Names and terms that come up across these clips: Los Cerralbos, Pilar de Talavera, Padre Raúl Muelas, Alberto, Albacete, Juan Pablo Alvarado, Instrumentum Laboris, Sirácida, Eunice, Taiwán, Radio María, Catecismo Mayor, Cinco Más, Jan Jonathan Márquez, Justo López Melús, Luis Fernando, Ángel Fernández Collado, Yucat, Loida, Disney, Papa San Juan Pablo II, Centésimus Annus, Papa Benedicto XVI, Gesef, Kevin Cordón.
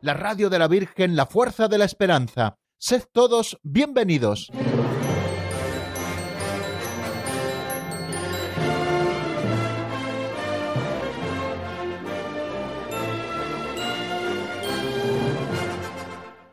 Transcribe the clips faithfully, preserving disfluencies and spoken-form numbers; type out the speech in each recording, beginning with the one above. la radio de la Virgen, la fuerza de la esperanza. Sed todos bienvenidos.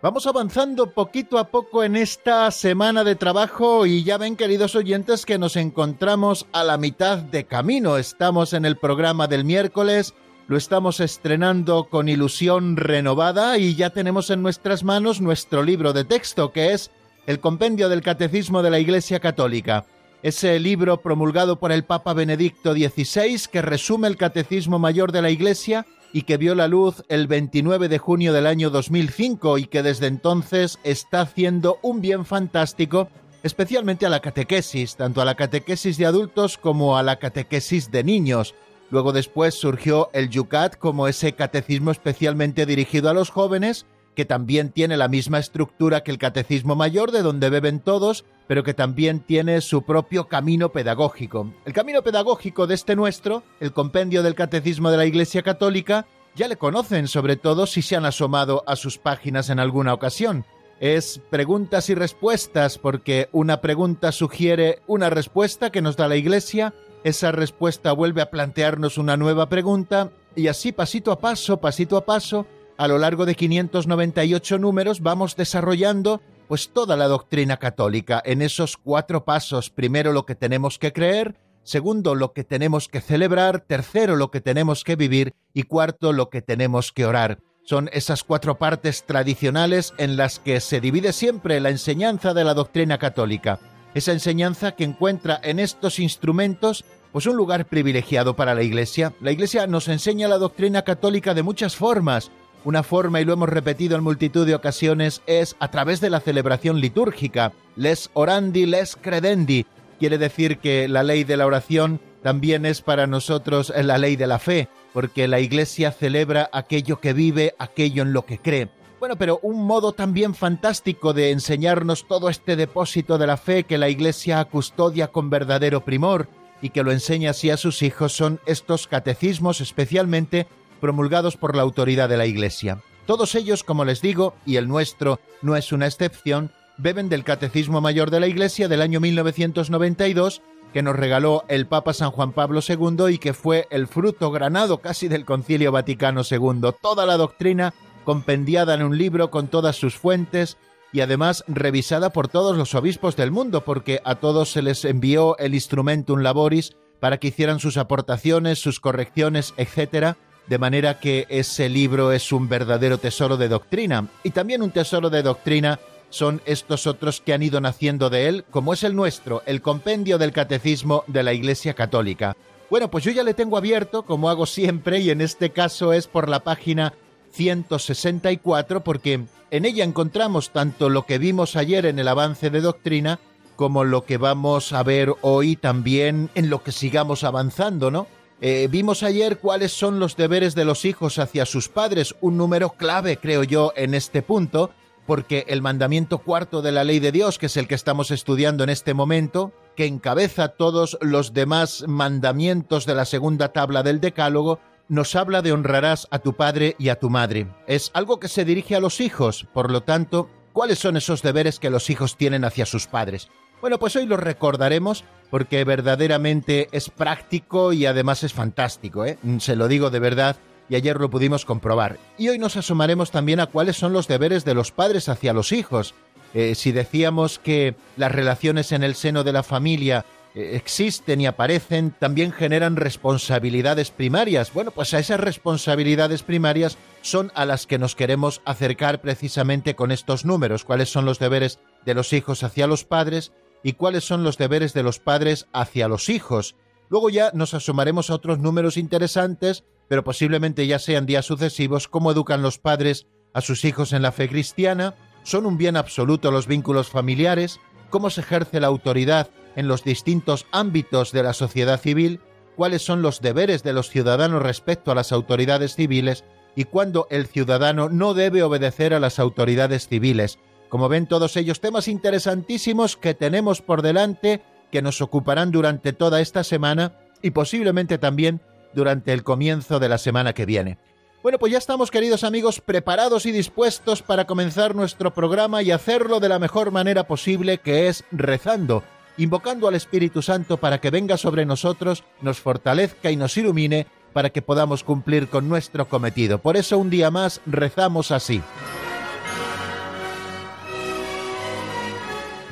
Vamos avanzando poquito a poco en esta semana de trabajo y ya ven, queridos oyentes, que nos encontramos a la mitad de camino. Estamos en el programa del miércoles. Lo estamos estrenando con ilusión renovada y ya tenemos en nuestras manos nuestro libro de texto, que es El Compendio del Catecismo de la Iglesia Católica. Ese libro promulgado por el Papa Benedicto dieciséis, que resume el Catecismo Mayor de la Iglesia y que vio la luz el veintinueve de junio del año dos mil cinco y que desde entonces está haciendo un bien fantástico, especialmente a la catequesis, tanto a la catequesis de adultos como a la catequesis de niños. Luego después surgió el Yucat como ese catecismo especialmente dirigido a los jóvenes, que también tiene la misma estructura que el Catecismo Mayor, de donde beben todos, pero que también tiene su propio camino pedagógico. El camino pedagógico de este nuestro, el Compendio del Catecismo de la Iglesia Católica, ya le conocen, sobre todo si se han asomado a sus páginas en alguna ocasión. Es preguntas y respuestas, porque una pregunta sugiere una respuesta que nos da la Iglesia. Esa respuesta vuelve a plantearnos una nueva pregunta y así pasito a paso, pasito a paso, a lo largo de quinientos noventa y ocho números vamos desarrollando pues toda la doctrina católica en esos cuatro pasos. Primero, lo que tenemos que creer; segundo, lo que tenemos que celebrar; tercero, lo que tenemos que vivir; y cuarto, lo que tenemos que orar. Son esas cuatro partes tradicionales en las que se divide siempre la enseñanza de la doctrina católica. Esa enseñanza que encuentra en estos instrumentos pues un lugar privilegiado para la Iglesia. La Iglesia nos enseña la doctrina católica de muchas formas. Una forma, y lo hemos repetido en multitud de ocasiones, es a través de la celebración litúrgica. Les orandi, les credendi. Quiere decir que la ley de la oración también es para nosotros la ley de la fe, porque la Iglesia celebra aquello que vive, aquello en lo que cree. Bueno, pero un modo también fantástico de enseñarnos todo este depósito de la fe que la Iglesia custodia con verdadero primor y que lo enseña así a sus hijos son estos catecismos especialmente promulgados por la autoridad de la Iglesia. Todos ellos, como les digo, y el nuestro no es una excepción, beben del Catecismo Mayor de la Iglesia del año mil novecientos noventa y dos, que nos regaló el Papa San Juan Pablo segundo y que fue el fruto granado casi del Concilio Vaticano segundo. Toda la doctrina compendiada en un libro con todas sus fuentes y además revisada por todos los obispos del mundo, porque a todos se les envió el Instrumentum Laboris para que hicieran sus aportaciones, sus correcciones, etcétera, de manera que ese libro es un verdadero tesoro de doctrina. Y también un tesoro de doctrina son estos otros que han ido naciendo de él, como es el nuestro, el Compendio del Catecismo de la Iglesia Católica. Bueno, pues yo ya le tengo abierto, como hago siempre, y en este caso es por la página ciento sesenta y cuatro, porque en ella encontramos tanto lo que vimos ayer en el avance de doctrina como lo que vamos a ver hoy también en lo que sigamos avanzando, ¿no? Eh, vimos ayer cuáles son los deberes de los hijos hacia sus padres, un número clave, creo yo, en este punto, porque el mandamiento cuarto de la ley de Dios, que es el que estamos estudiando en este momento, que encabeza todos los demás mandamientos de la segunda tabla del Decálogo, nos habla de honrarás a tu padre y a tu madre. Es algo que se dirige a los hijos, por lo tanto, ¿cuáles son esos deberes que los hijos tienen hacia sus padres? Bueno, pues hoy los recordaremos porque verdaderamente es práctico y además es fantástico, ¿eh? Se lo digo de verdad, y ayer lo pudimos comprobar. Y hoy nos asomaremos también a cuáles son los deberes de los padres hacia los hijos. Eh, si decíamos que las relaciones en el seno de la familia existen y aparecen, también generan responsabilidades primarias. Bueno, pues a esas responsabilidades primarias son a las que nos queremos acercar precisamente con estos números. ¿Cuáles son los deberes de los hijos hacia los padres y cuáles son los deberes de los padres hacia los hijos? Luego ya nos asomaremos a otros números interesantes, pero posiblemente ya sean días sucesivos, cómo educan los padres a sus hijos en la fe cristiana, ¿Son un bien absoluto los vínculos familiares? ¿Cómo se ejerce la autoridad en los distintos ámbitos de la sociedad civil? ¿Cuáles son los deberes de los ciudadanos respecto a las autoridades civiles? ¿Y cuándo el ciudadano no debe obedecer a las autoridades civiles? Como ven, todos ellos temas interesantísimos que tenemos por delante, que nos ocuparán durante toda esta semana y posiblemente también durante el comienzo de la semana que viene. Bueno, pues ya estamos, queridos amigos, preparados y dispuestos para comenzar nuestro programa y hacerlo de la mejor manera posible, que es rezando, invocando al Espíritu Santo para que venga sobre nosotros, nos fortalezca y nos ilumine para que podamos cumplir con nuestro cometido. Por eso un día más rezamos así.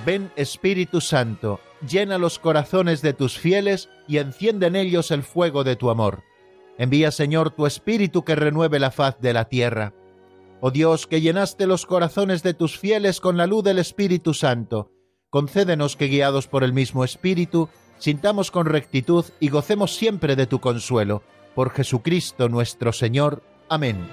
Ven, Espíritu Santo, llena los corazones de tus fieles y enciende en ellos el fuego de tu amor. Envía, Señor, tu Espíritu que renueve la faz de la tierra. Oh Dios, que llenaste los corazones de tus fieles con la luz del Espíritu Santo, concédenos que, guiados por el mismo Espíritu, sintamos con rectitud y gocemos siempre de tu consuelo. Por Jesucristo nuestro Señor. Amén.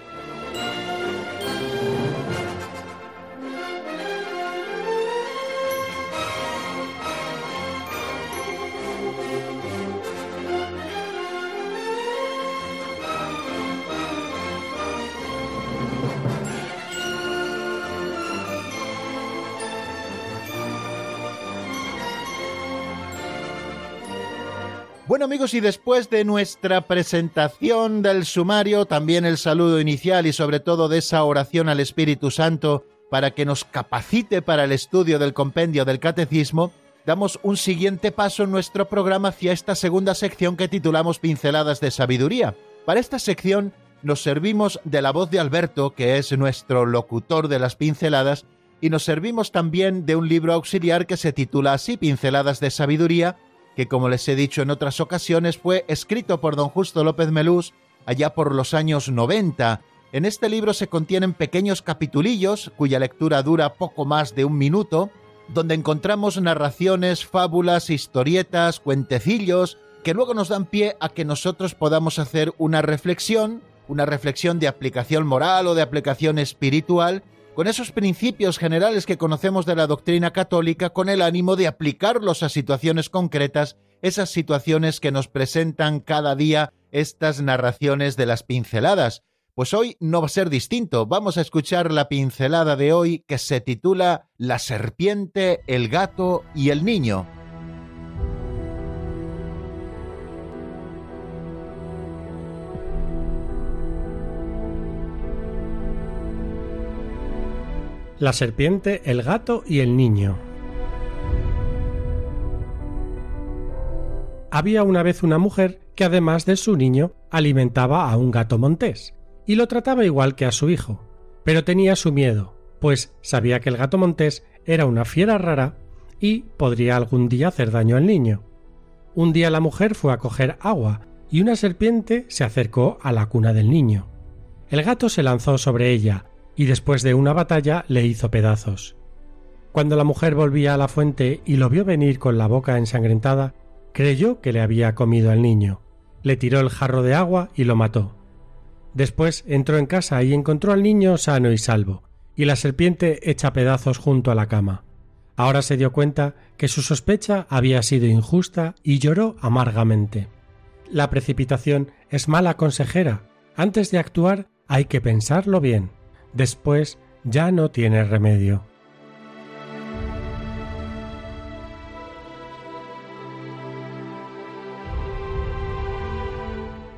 Bueno, amigos, y después de nuestra presentación del sumario, también el saludo inicial y sobre todo de esa oración al Espíritu Santo para que nos capacite para el estudio del compendio del Catecismo, damos un siguiente paso en nuestro programa hacia esta segunda sección que titulamos Pinceladas de Sabiduría. Para esta sección nos servimos de la voz de Alberto, que es nuestro locutor de las pinceladas, y nos servimos también de un libro auxiliar que se titula así, Pinceladas de Sabiduría, que, como les he dicho en otras ocasiones, fue escrito por don Justo López Melús allá por los años noventa. En este libro se contienen pequeños capitulillos, cuya lectura dura poco más de un minuto, donde encontramos narraciones, fábulas, historietas, cuentecillos, que luego nos dan pie a que nosotros podamos hacer una reflexión, una reflexión de aplicación moral o de aplicación espiritual, con esos principios generales que conocemos de la doctrina católica, con el ánimo de aplicarlos a situaciones concretas, esas situaciones que nos presentan cada día estas narraciones de las pinceladas. Pues hoy no va a ser distinto. Vamos a escuchar la pincelada de hoy, que se titula La serpiente, el gato y el niño. La serpiente, el gato y el niño. Había una vez una mujer que, además de su niño, alimentaba a un gato montés y lo trataba igual que a su hijo, pero tenía su miedo, pues sabía que el gato montés era una fiera rara y podría algún día hacer daño al niño. Un día la mujer fue a coger agua y una serpiente se acercó a la cuna del niño. El gato se lanzó sobre ella y después de una batalla le hizo pedazos. Cuando la mujer volvía a la fuente y lo vio venir con la boca ensangrentada, creyó que le había comido al niño. Le tiró el jarro de agua y lo mató. Después entró en casa y encontró al niño sano y salvo, y la serpiente hecha pedazos junto a la cama. Ahora se dio cuenta que su sospecha había sido injusta y lloró amargamente. La precipitación es mala consejera. Antes de actuar hay que pensarlo bien. Después ya no tiene remedio.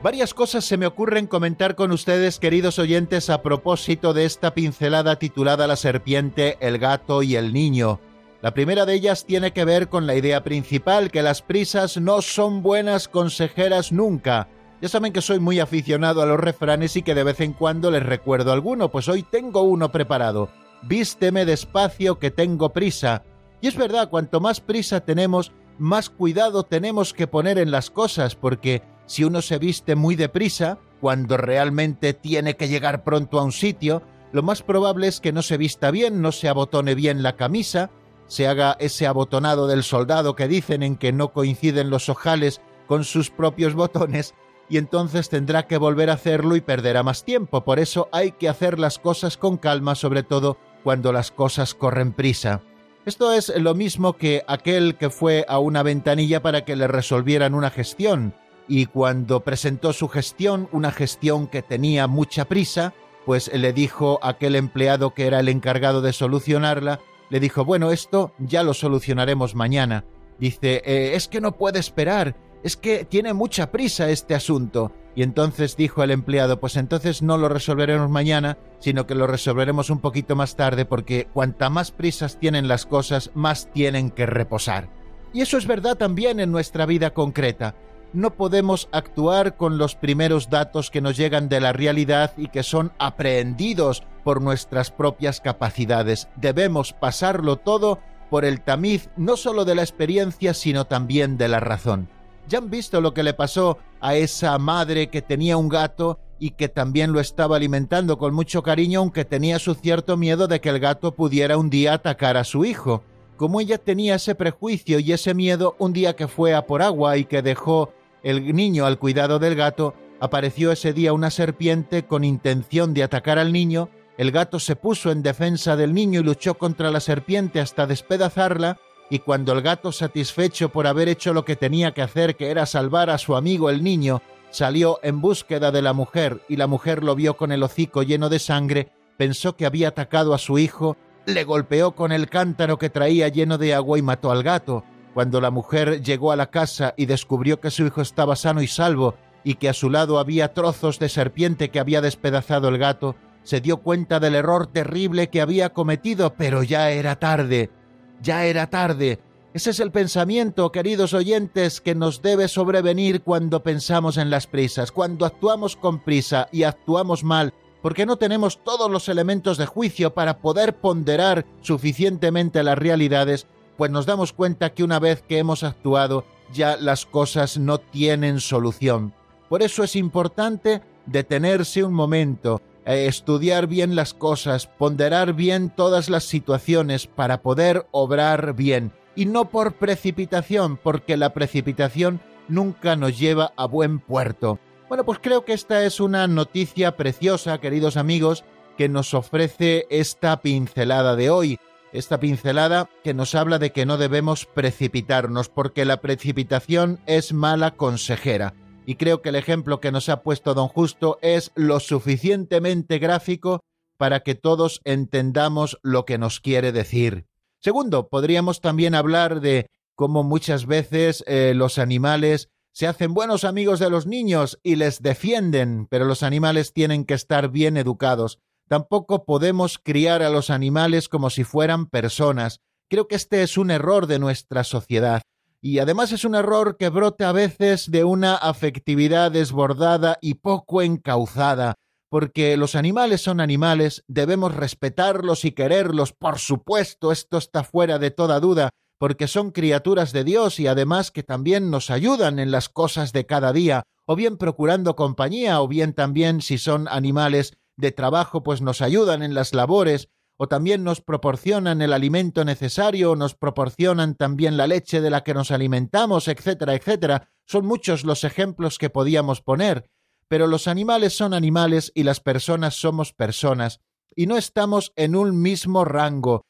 Varias cosas se me ocurren comentar con ustedes, queridos oyentes, a propósito de esta pincelada titulada La serpiente, el gato y el niño. La primera de ellas tiene que ver con la idea principal, que las prisas no son buenas consejeras nunca. Ya saben que soy muy aficionado a los refranes y que de vez en cuando les recuerdo alguno, pues hoy tengo uno preparado. Vísteme despacio que tengo prisa. Y es verdad, cuanto más prisa tenemos, más cuidado tenemos que poner en las cosas, porque si uno se viste muy deprisa, cuando realmente tiene que llegar pronto a un sitio, lo más probable es que no se vista bien, no se abotone bien la camisa, se haga ese abotonado del soldado que dicen, en que no coinciden los ojales con sus propios botones, y entonces tendrá que volver a hacerlo y perderá más tiempo. Por eso hay que hacer las cosas con calma, sobre todo cuando las cosas corren prisa. Esto es lo mismo que aquel que fue a una ventanilla para que le resolvieran una gestión, y cuando presentó su gestión, una gestión que tenía mucha prisa, pues le dijo aquel empleado que era el encargado de solucionarla, le dijo, bueno, esto ya lo solucionaremos mañana. Dice, eh, es que no puede esperar, es que tiene mucha prisa este asunto. Y entonces dijo el empleado, pues entonces no lo resolveremos mañana, sino que lo resolveremos un poquito más tarde, porque cuanta más prisas tienen las cosas, más tienen que reposar. Y eso es verdad también en nuestra vida concreta. No podemos actuar con los primeros datos que nos llegan de la realidad y que son aprehendidos por nuestras propias capacidades. Debemos pasarlo todo por el tamiz no solo de la experiencia, sino también de la razón. Ya han visto lo que le pasó a esa madre que tenía un gato y que también lo estaba alimentando con mucho cariño, aunque tenía su cierto miedo de que el gato pudiera un día atacar a su hijo. Como ella tenía ese prejuicio y ese miedo, un día que fue a por agua y que dejó el niño al cuidado del gato, apareció ese día una serpiente con intención de atacar al niño. El gato se puso en defensa del niño y luchó contra la serpiente hasta despedazarla. Y cuando el gato, satisfecho por haber hecho lo que tenía que hacer, que era salvar a su amigo el niño, salió en búsqueda de la mujer y la mujer lo vio con el hocico lleno de sangre, pensó que había atacado a su hijo, le golpeó con el cántaro que traía lleno de agua y mató al gato. Cuando la mujer llegó a la casa y descubrió que su hijo estaba sano y salvo y que a su lado había trozos de serpiente que había despedazado el gato, se dio cuenta del error terrible que había cometido, pero ya era tarde. Ya era tarde. Ese es el pensamiento, queridos oyentes, que nos debe sobrevenir cuando pensamos en las prisas, cuando actuamos con prisa y actuamos mal, porque no tenemos todos los elementos de juicio para poder ponderar suficientemente las realidades, pues nos damos cuenta que una vez que hemos actuado, ya las cosas no tienen solución. Por eso es importante detenerse un momento, estudiar bien las cosas, ponderar bien todas las situaciones para poder obrar bien, y no por precipitación, porque la precipitación nunca nos lleva a buen puerto. Bueno, pues creo que esta es una noticia preciosa, queridos amigos, que nos ofrece esta pincelada de hoy, esta pincelada que nos habla de que no debemos precipitarnos, porque la precipitación es mala consejera. Y creo que el ejemplo que nos ha puesto don Justo es lo suficientemente gráfico para que todos entendamos lo que nos quiere decir. Segundo, podríamos también hablar de cómo muchas veces eh, los animales se hacen buenos amigos de los niños y les defienden, pero los animales tienen que estar bien educados. Tampoco podemos criar a los animales como si fueran personas. Creo que este es un error de nuestra sociedad. Y además es un error que brota a veces de una afectividad desbordada y poco encauzada, porque los animales son animales, debemos respetarlos y quererlos, por supuesto, esto está fuera de toda duda, porque son criaturas de Dios y además que también nos ayudan en las cosas de cada día, o bien procurando compañía, o bien también si son animales de trabajo, pues nos ayudan en las labores, o también nos proporcionan el alimento necesario, o nos proporcionan también la leche de la que nos alimentamos, etcétera, etcétera. Son muchos los ejemplos que podíamos poner, pero los animales son animales y las personas somos personas, y no estamos en un mismo rango.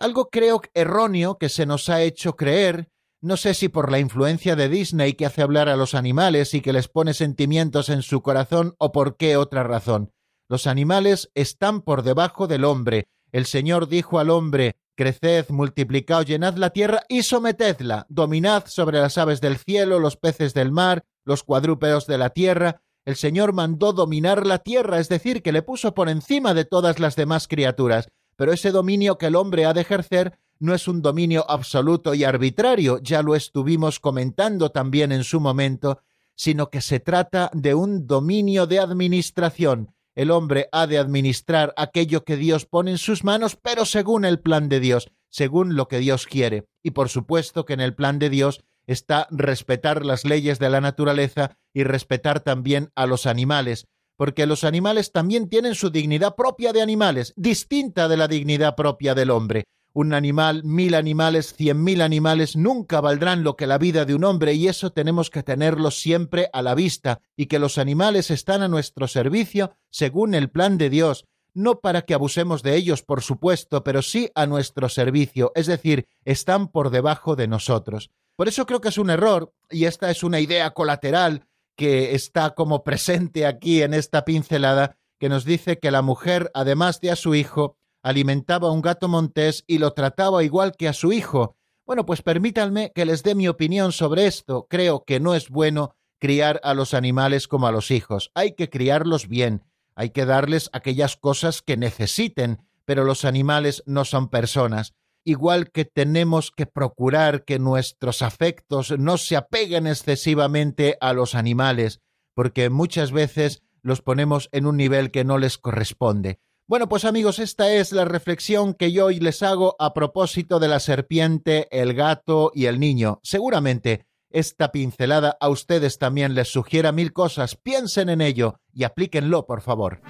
Algo creo erróneo que se nos ha hecho creer, no sé si por la influencia de Disney que hace hablar a los animales y que les pone sentimientos en su corazón, o por qué otra razón. Los animales están por debajo del hombre. El Señor dijo al hombre, creced, multiplicaos, llenad la tierra y sometedla, dominad sobre las aves del cielo, los peces del mar, los cuadrúpedos de la tierra. El Señor mandó dominar la tierra, es decir, que le puso por encima de todas las demás criaturas. Pero ese dominio que el hombre ha de ejercer no es un dominio absoluto y arbitrario, ya lo estuvimos comentando también en su momento, sino que se trata de un dominio de administración. El hombre ha de administrar aquello que Dios pone en sus manos, pero según el plan de Dios, según lo que Dios quiere. Y por supuesto que en el plan de Dios está respetar las leyes de la naturaleza y respetar también a los animales, porque los animales también tienen su dignidad propia de animales, distinta de la dignidad propia del hombre. Un animal, mil animales, cien mil animales nunca valdrán lo que la vida de un hombre, y eso tenemos que tenerlo siempre a la vista, y que los animales están a nuestro servicio según el plan de Dios. no para que abusemos de ellos, por supuesto, pero sí a nuestro servicio, es decir, están por debajo de nosotros. Por eso creo que es un error, y esta es una idea colateral que está como presente aquí en esta pincelada, que nos dice que la mujer, además de a su hijo, alimentaba a un gato montés y lo trataba igual que a su hijo. Bueno, pues permítanme que les dé mi opinión sobre esto. Creo que no es bueno criar a los animales como a los hijos. Hay que criarlos bien, hay que darles aquellas cosas que necesiten, pero los animales no son personas. Igual que tenemos que procurar que nuestros afectos no se apeguen excesivamente a los animales, porque muchas veces los ponemos en un nivel que no les corresponde. Bueno, pues amigos, esta es la reflexión que yo hoy les hago a propósito de la serpiente, el gato y el niño. Seguramente esta pincelada a ustedes también les sugiera mil cosas. Piensen en ello y aplíquenlo, por favor.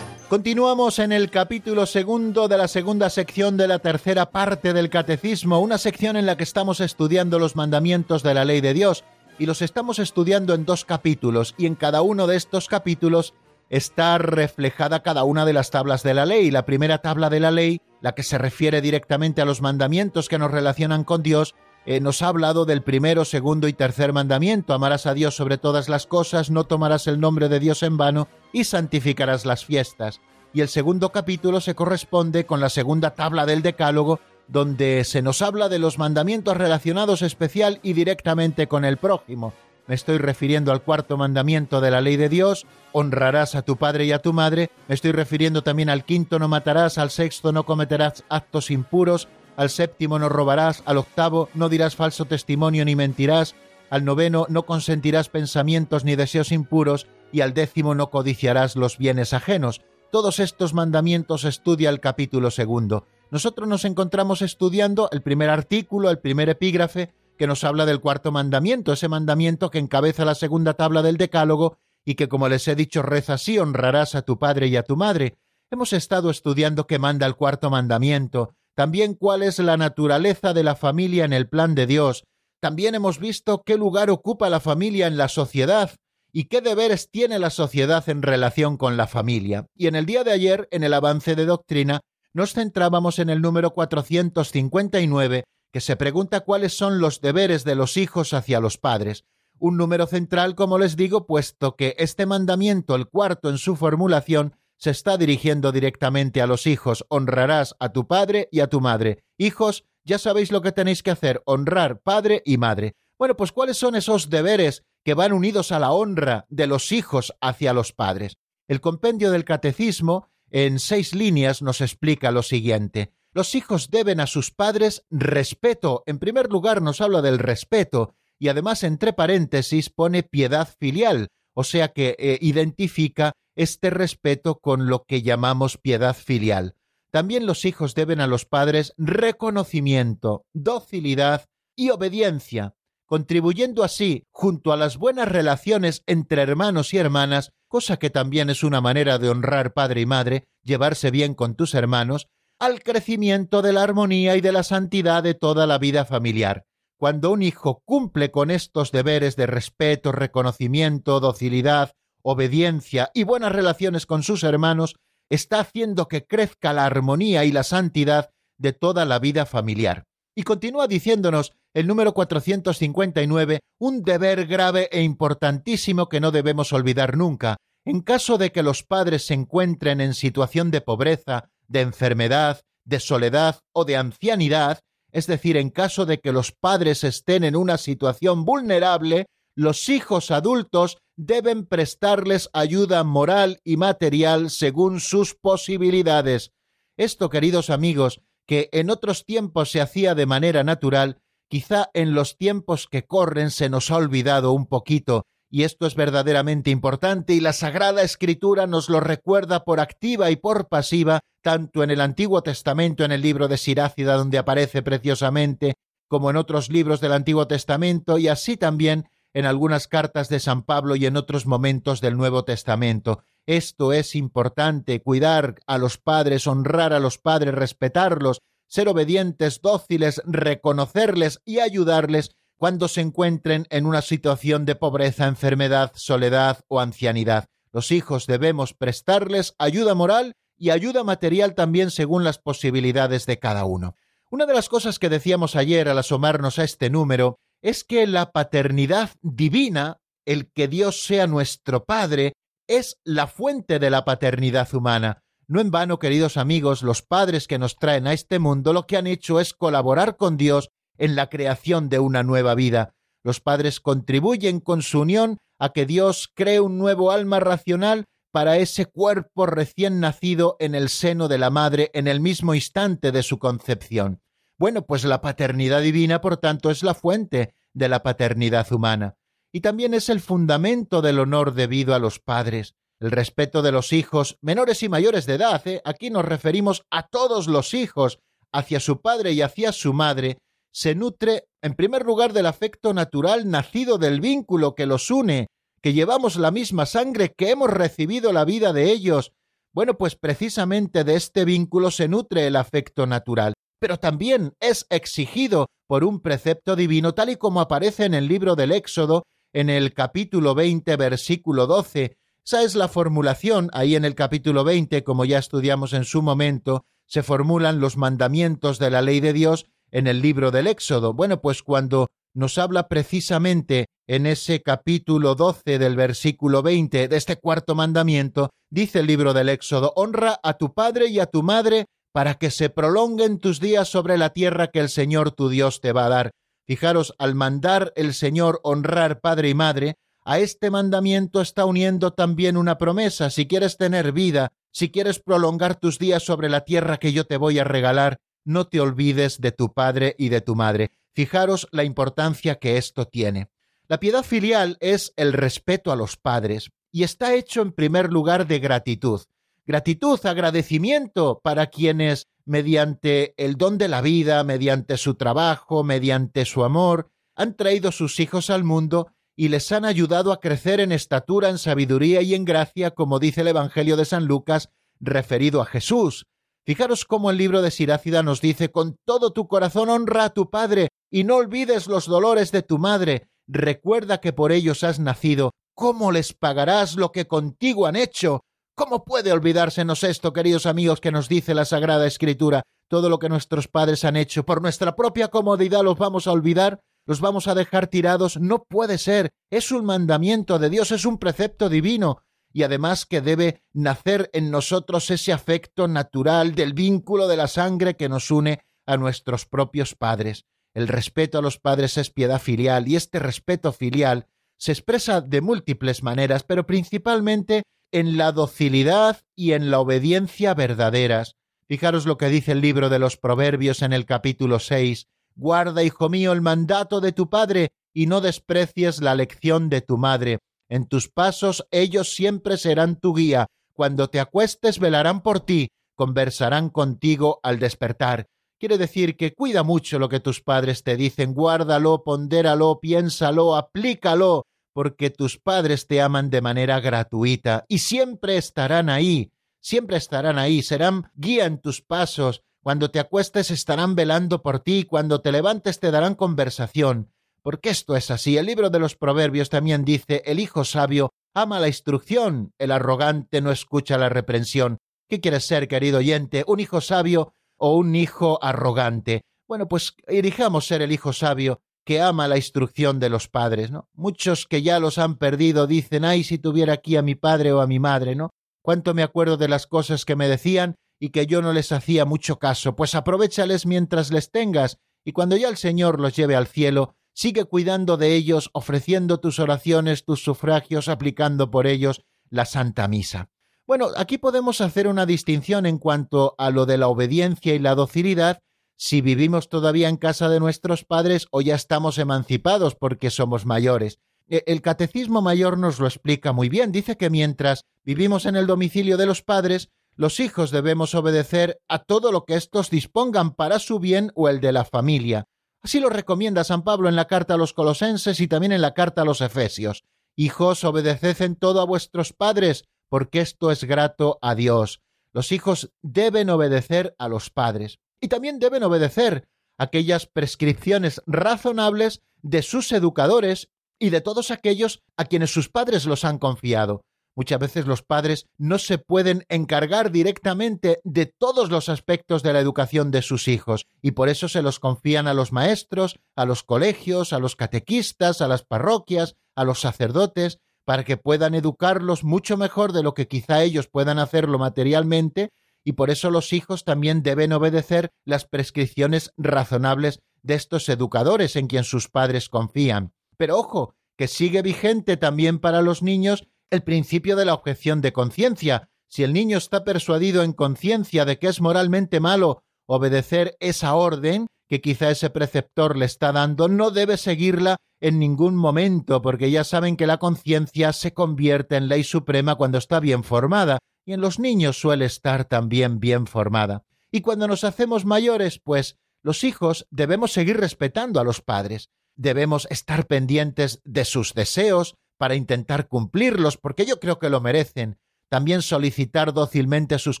Continuamos en el capítulo segundo de la segunda sección de la tercera parte del Catecismo, una sección en la que estamos estudiando los mandamientos de la ley de Dios, y los estamos estudiando en dos capítulos, y en cada uno de estos capítulos está reflejada cada una de las tablas de la ley. La primera tabla de la ley, la que se refiere directamente a los mandamientos que nos relacionan con Dios, eh, nos ha hablado del primero, segundo y tercer mandamiento: amarás a Dios sobre todas las cosas, no tomarás el nombre de Dios en vano y santificarás las fiestas. Y el segundo capítulo se corresponde con la segunda tabla del Decálogo, donde se nos habla de los mandamientos relacionados especial y directamente con el prójimo. Me estoy refiriendo al cuarto mandamiento de la ley de Dios: honrarás a tu padre y a tu madre. Me estoy refiriendo también al quinto: no matarás; al sexto: no cometerás actos impuros; al séptimo: no robarás; al octavo: no dirás falso testimonio ni mentirás; al noveno: no consentirás pensamientos ni deseos impuros; y al décimo: no codiciarás los bienes ajenos. Todos estos mandamientos estudia el capítulo segundo. Nosotros nos encontramos estudiando el primer artículo, el primer epígrafe, que nos habla del cuarto mandamiento, ese mandamiento que encabeza la segunda tabla del Decálogo y que, como les he dicho, reza así: honrarás a tu padre y a tu madre. Hemos estado estudiando qué manda el cuarto mandamiento, también cuál es la naturaleza de la familia en el plan de Dios. También hemos visto qué lugar ocupa la familia en la sociedad y qué deberes tiene la sociedad en relación con la familia. Y en el día de ayer, en el avance de doctrina, nos centrábamos en el número cuatrocientos cincuenta y nueve, que se pregunta cuáles son los deberes de los hijos hacia los padres. Un número central, como les digo, puesto que este mandamiento, el cuarto en su formulación, se está dirigiendo directamente a los hijos: honrarás a tu padre y a tu madre. Hijos, ya sabéis lo que tenéis que hacer: honrar padre y madre. Bueno, pues ¿cuáles son esos deberes que van unidos a la honra de los hijos hacia los padres? El compendio del Catecismo, en seis líneas, nos explica lo siguiente. Los hijos deben a sus padres respeto. En primer lugar nos habla del respeto, y además entre paréntesis pone piedad filial, o sea que eh, identifica este respeto con lo que llamamos piedad filial. También los hijos deben a los padres reconocimiento, docilidad y obediencia, contribuyendo así, junto a las buenas relaciones entre hermanos y hermanas, cosa que también es una manera de honrar padre y madre, llevarse bien con tus hermanos, al crecimiento de la armonía y de la santidad de toda la vida familiar. Cuando un hijo cumple con estos deberes de respeto, reconocimiento, docilidad, obediencia y buenas relaciones con sus hermanos, está haciendo que crezca la armonía y la santidad de toda la vida familiar. Y continúa diciéndonos el número cuatrocientos cincuenta y nueve, un deber grave e importantísimo que no debemos olvidar nunca. En caso de que los padres se encuentren en situación de pobreza, de enfermedad, de soledad o de ancianidad, es decir, en caso de que los padres estén en una situación vulnerable, los hijos adultos deben prestarles ayuda moral y material según sus posibilidades. Esto, queridos amigos, que en otros tiempos se hacía de manera natural, quizá en los tiempos que corren se nos ha olvidado un poquito, y esto es verdaderamente importante, y la Sagrada Escritura nos lo recuerda por activa y por pasiva, tanto en el Antiguo Testamento, en el libro de Sirácida, donde aparece preciosamente, como en otros libros del Antiguo Testamento y así también en algunas cartas de San Pablo y en otros momentos del Nuevo Testamento. Esto es importante, cuidar a los padres, honrar a los padres, respetarlos, ser obedientes, dóciles, reconocerles y ayudarles cuando se encuentren en una situación de pobreza, enfermedad, soledad o ancianidad. Los hijos debemos prestarles ayuda moral y ayuda material también según las posibilidades de cada uno. Una de las cosas que decíamos ayer al asomarnos a este número es que la paternidad divina, el que Dios sea nuestro Padre, es la fuente de la paternidad humana. No en vano, queridos amigos, los padres que nos traen a este mundo lo que han hecho es colaborar con Dios en la creación de una nueva vida. Los padres contribuyen con su unión a que Dios cree un nuevo alma racional para ese cuerpo recién nacido en el seno de la madre en el mismo instante de su concepción. Bueno, pues la paternidad divina, por tanto, es la fuente de la paternidad humana. Y también es el fundamento del honor debido a los padres. El respeto de los hijos, menores y mayores de edad, ¿eh? Aquí nos referimos a todos los hijos, hacia su padre y hacia su madre, se nutre, en primer lugar, del afecto natural nacido del vínculo que los une, que llevamos la misma sangre, que hemos recibido la vida de ellos. Bueno, pues precisamente de este vínculo se nutre el afecto natural. Pero también es exigido por un precepto divino, tal y como aparece en el libro del Éxodo, en el capítulo veinte, versículo doce. Esa es la formulación, ahí en el capítulo veinte, como ya estudiamos en su momento, se formulan los mandamientos de la ley de Dios en el libro del Éxodo. Bueno, pues cuando nos habla precisamente en ese capítulo doce del versículo veinte de este cuarto mandamiento, dice el libro del Éxodo, «Honra a tu padre y a tu madre, para que se prolonguen tus días sobre la tierra que el Señor tu Dios te va a dar». Fijaros, al mandar el Señor honrar padre y madre, a este mandamiento está uniendo también una promesa. Si quieres tener vida, si quieres prolongar tus días sobre la tierra que yo te voy a regalar, no te olvides de tu padre y de tu madre. Fijaros la importancia que esto tiene. La piedad filial es el respeto a los padres y está hecho en primer lugar de gratitud. Gratitud, agradecimiento para quienes, mediante el don de la vida, mediante su trabajo, mediante su amor, han traído sus hijos al mundo y les han ayudado a crecer en estatura, en sabiduría y en gracia, como dice el Evangelio de San Lucas, referido a Jesús. Fijaros cómo el libro de Sirácida nos dice, «Con todo tu corazón honra a tu padre y no olvides los dolores de tu madre. Recuerda que por ellos has nacido. ¿Cómo les pagarás lo que contigo han hecho?». ¿Cómo puede olvidársenos esto, queridos amigos, que nos dice la Sagrada Escritura? Todo lo que nuestros padres han hecho por nuestra propia comodidad, ¿los vamos a olvidar? ¿Los vamos a dejar tirados? No puede ser. Es un mandamiento de Dios, es un precepto divino. Y además que debe nacer en nosotros ese afecto natural del vínculo de la sangre que nos une a nuestros propios padres. El respeto a los padres es piedad filial, y este respeto filial se expresa de múltiples maneras, pero principalmente en la docilidad y en la obediencia verdaderas. Fijaros lo que dice el libro de los Proverbios en el capítulo seis. «Guarda, hijo mío, el mandato de tu padre, y no desprecies la lección de tu madre. En tus pasos ellos siempre serán tu guía. Cuando te acuestes velarán por ti, conversarán contigo al despertar». Quiere decir que cuida mucho lo que tus padres te dicen. Guárdalo, pondéralo, piénsalo, aplícalo, porque tus padres te aman de manera gratuita y siempre estarán ahí, siempre estarán ahí, serán guía en tus pasos, cuando te acuestes estarán velando por ti, cuando te levantes te darán conversación, porque esto es así. El libro de los Proverbios también dice, el hijo sabio ama la instrucción, el arrogante no escucha la reprensión. ¿Qué quieres ser, querido oyente, un hijo sabio o un hijo arrogante? Bueno, pues dirijamos ser el hijo sabio, que ama la instrucción de los padres, ¿no? Muchos que ya los han perdido dicen, ay, si tuviera aquí a mi padre o a mi madre, ¿no? Cuánto me acuerdo de las cosas que me decían y que yo no les hacía mucho caso. Pues aprovéchales mientras les tengas, y cuando ya el Señor los lleve al cielo, sigue cuidando de ellos, ofreciendo tus oraciones, tus sufragios, aplicando por ellos la Santa Misa. Bueno, aquí podemos hacer una distinción en cuanto a lo de la obediencia y la docilidad, si vivimos todavía en casa de nuestros padres o ya estamos emancipados porque somos mayores. El Catecismo Mayor nos lo explica muy bien. Dice que mientras vivimos en el domicilio de los padres, los hijos debemos obedecer a todo lo que éstos dispongan para su bien o el de la familia. Así lo recomienda San Pablo en la carta a los Colosenses y también en la carta a los Efesios. Hijos, obedeced en todo a vuestros padres, porque esto es grato a Dios. Los hijos deben obedecer a los padres y también deben obedecer aquellas prescripciones razonables de sus educadores y de todos aquellos a quienes sus padres los han confiado. Muchas veces los padres no se pueden encargar directamente de todos los aspectos de la educación de sus hijos y por eso se los confían a los maestros, a los colegios, a los catequistas, a las parroquias, a los sacerdotes, para que puedan educarlos mucho mejor de lo que quizá ellos puedan hacerlo materialmente, y por eso los hijos también deben obedecer las prescripciones razonables de estos educadores en quien sus padres confían. Pero ojo, que sigue vigente también para los niños el principio de la objeción de conciencia. Si el niño está persuadido en conciencia de que es moralmente malo obedecer esa orden que quizá ese preceptor le está dando, no debe seguirla en ningún momento, porque ya saben que la conciencia se convierte en ley suprema cuando está bien formada, y en los niños suele estar también bien formada. Y cuando nos hacemos mayores, pues, los hijos debemos seguir respetando a los padres. Debemos estar pendientes de sus deseos para intentar cumplirlos, porque yo creo que lo merecen. También solicitar dócilmente sus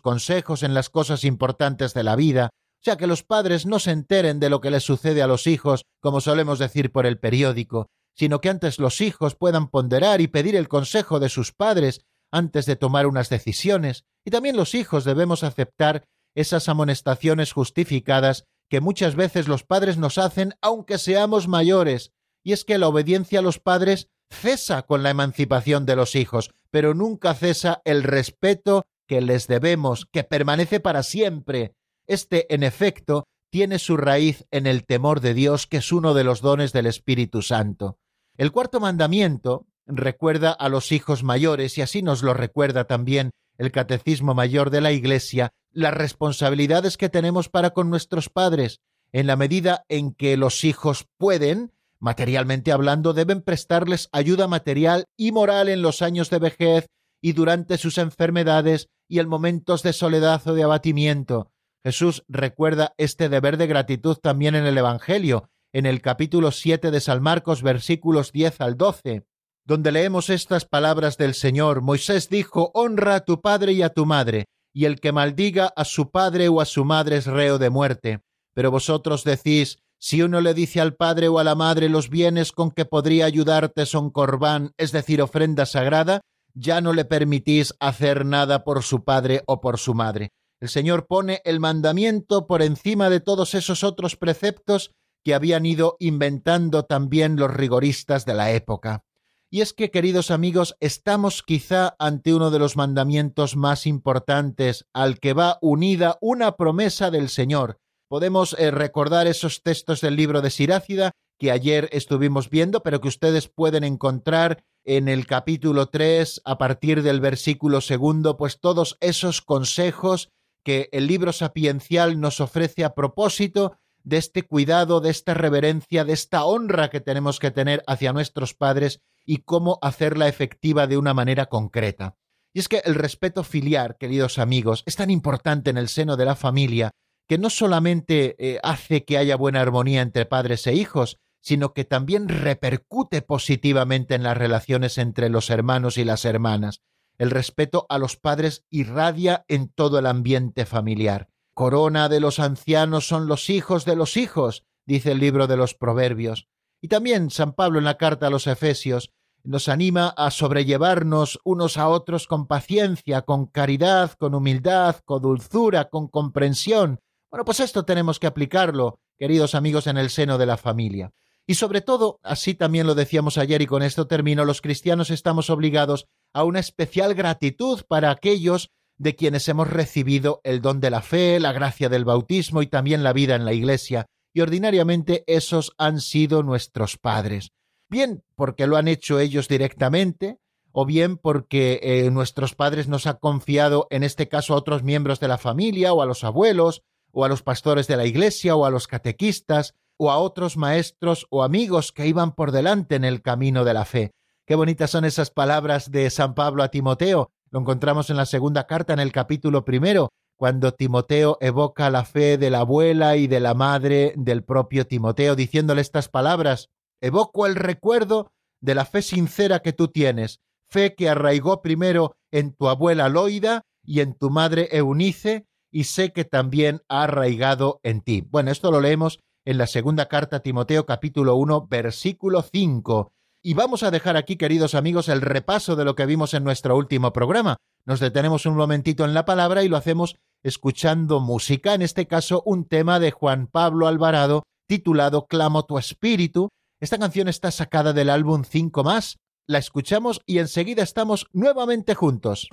consejos en las cosas importantes de la vida, o sea que los padres no se enteren de lo que les sucede a los hijos, como solemos decir por el periódico, sino que antes los hijos puedan ponderar y pedir el consejo de sus padres antes de tomar unas decisiones. Y también los hijos debemos aceptar esas amonestaciones justificadas que muchas veces los padres nos hacen aunque seamos mayores, y es que la obediencia a los padres cesa con la emancipación de los hijos, pero nunca cesa el respeto que les debemos, que permanece para siempre. Este, en efecto, tiene su raíz en el temor de Dios, que es uno de los dones del Espíritu Santo. El cuarto mandamiento recuerda a los hijos mayores, y así nos lo recuerda también el Catecismo Mayor de la Iglesia, las responsabilidades que tenemos para con nuestros padres. En la medida en que los hijos pueden, materialmente hablando, deben prestarles ayuda material y moral en los años de vejez y durante sus enfermedades y en momentos de soledad o de abatimiento. Jesús recuerda este deber de gratitud también en el Evangelio, en el capítulo siete de San Marcos, versículos diez al doce, donde leemos estas palabras del Señor. Moisés dijo, honra a tu padre y a tu madre, y el que maldiga a su padre o a su madre es reo de muerte. Pero vosotros decís, si uno le dice al padre o a la madre los bienes con que podría ayudarte son corbán, es decir, ofrenda sagrada, ya no le permitís hacer nada por su padre o por su madre. El Señor pone el mandamiento por encima de todos esos otros preceptos que habían ido inventando también los rigoristas de la época. Y es que, queridos amigos, estamos quizá ante uno de los mandamientos más importantes, al que va unida una promesa del Señor. Podemos eh, recordar esos textos del libro de Sirácida que ayer estuvimos viendo, pero que ustedes pueden encontrar en el capítulo tres, a partir del versículo segundo, pues todos esos consejos que el libro sapiencial nos ofrece a propósito de este cuidado, de esta reverencia, de esta honra que tenemos que tener hacia nuestros padres y cómo hacerla efectiva de una manera concreta. Y es que el respeto filial, queridos amigos, es tan importante en el seno de la familia, que no solamente eh, hace que haya buena armonía entre padres e hijos, sino que también repercute positivamente en las relaciones entre los hermanos y las hermanas. El respeto a los padres irradia en todo el ambiente familiar. Corona de los ancianos son los hijos de los hijos, dice el libro de los Proverbios. Y también San Pablo en la carta a los Efesios nos anima a sobrellevarnos unos a otros con paciencia, con caridad, con humildad, con dulzura, con comprensión. Bueno, pues esto tenemos que aplicarlo, queridos amigos, en el seno de la familia. Y sobre todo, así también lo decíamos ayer y con esto termino, los cristianos estamos obligados a una especial gratitud para aquellos de quienes hemos recibido el don de la fe, la gracia del bautismo y también la vida en la Iglesia. Y ordinariamente esos han sido nuestros padres. Bien porque lo han hecho ellos directamente, o bien porque eh, nuestros padres nos han confiado, en este caso, a otros miembros de la familia o a los abuelos, o a los pastores de la iglesia, o a los catequistas, o a otros maestros o amigos que iban por delante en el camino de la fe. Qué bonitas son esas palabras de San Pablo a Timoteo. Lo encontramos en la segunda carta, en el capítulo primero, cuando Timoteo evoca la fe de la abuela y de la madre del propio Timoteo, diciéndole estas palabras: evoco el recuerdo de la fe sincera que tú tienes, fe que arraigó primero en tu abuela Loida y en tu madre Eunice, y sé que también ha arraigado en ti. Bueno, esto lo leemos en la segunda carta a Timoteo, capítulo uno, versículo cinco. Y vamos a dejar aquí, queridos amigos, el repaso de lo que vimos en nuestro último programa. Nos detenemos un momentito en la palabra y lo hacemos escuchando música, en este caso un tema de Juan Pablo Alvarado, titulado Clamo tu espíritu. Esta canción está sacada del álbum Cinco Más. La escuchamos y enseguida estamos nuevamente juntos.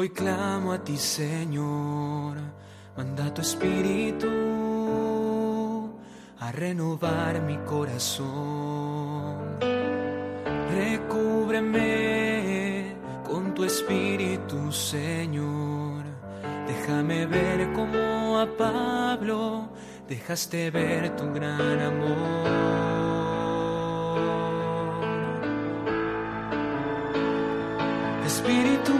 Hoy clamo a ti, Señor, manda tu espíritu a renovar mi corazón. Recúbreme con tu espíritu, Señor. Déjame ver como a Pablo dejaste ver tu gran amor. Espíritu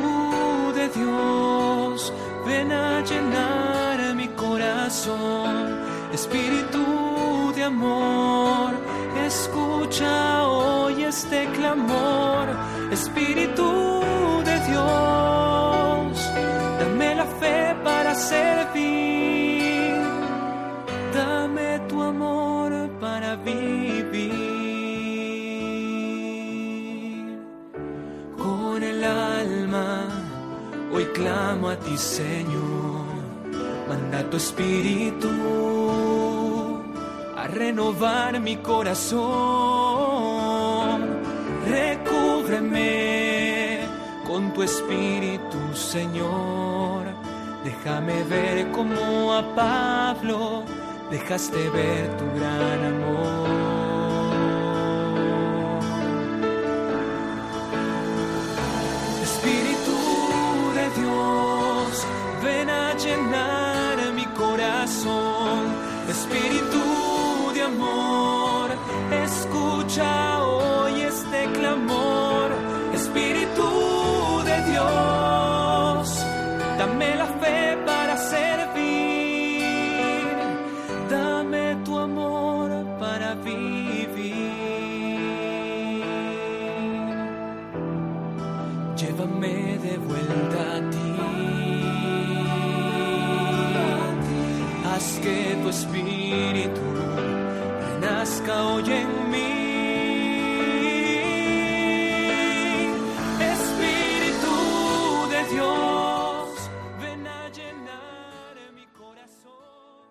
de Dios, ven a llenar mi corazón. Espíritu de amor, escucha hoy este clamor. Espíritu de Dios, dame la fe para servir. Dame tu amor para vivir. Hoy clamo a ti, Señor, manda tu espíritu a renovar mi corazón. Recúbreme con tu espíritu, Señor. Déjame ver como a Pablo dejaste ver tu gran amor. Ven a llenar mi corazón, espíritu de amor, escucha hoy este clamor, espíritu de Dios, dame la fe para servir, dame tu amor para vivir, llévame de vuelta a ti. Haz que tu espíritu renazca hoy en mí. Espíritu de Dios, ven a llenar mi corazón.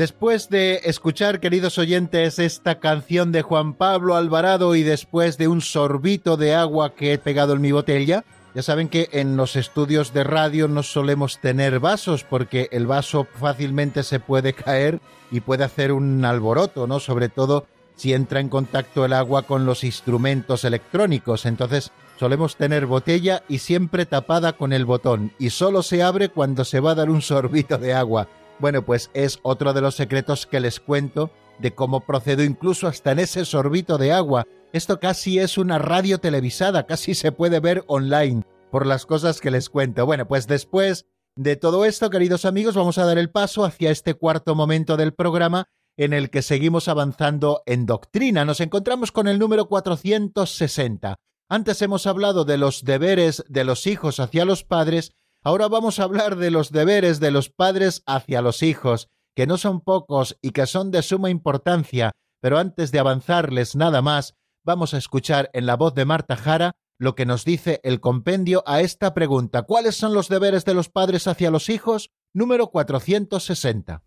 Después de escuchar, queridos oyentes, esta canción de Juan Pablo Alvarado y después de un sorbito de agua que he pegado en mi botella, ya saben que en los estudios de radio no solemos tener vasos porque el vaso fácilmente se puede caer y puede hacer un alboroto, ¿no? Sobre todo si entra en contacto el agua con los instrumentos electrónicos. Entonces solemos tener botella y siempre tapada con el botón y solo se abre cuando se va a dar un sorbito de agua. Bueno, pues es otro de los secretos que les cuento de cómo procedo incluso hasta en ese sorbito de agua. Esto casi es una radio televisada, casi se puede ver online por las cosas que les cuento. Bueno, pues después de todo esto, queridos amigos, vamos a dar el paso hacia este cuarto momento del programa en el que seguimos avanzando en doctrina. Nos encontramos con el número cuatrocientos sesenta. Antes hemos hablado de los deberes de los hijos hacia los padres. Ahora vamos a hablar de los deberes de los padres hacia los hijos, que no son pocos y que son de suma importancia, pero antes de avanzarles nada más, vamos a escuchar en la voz de Marta Jara lo que nos dice el compendio a esta pregunta. ¿Cuáles son los deberes de los padres hacia los hijos? Número cuatrocientos sesenta.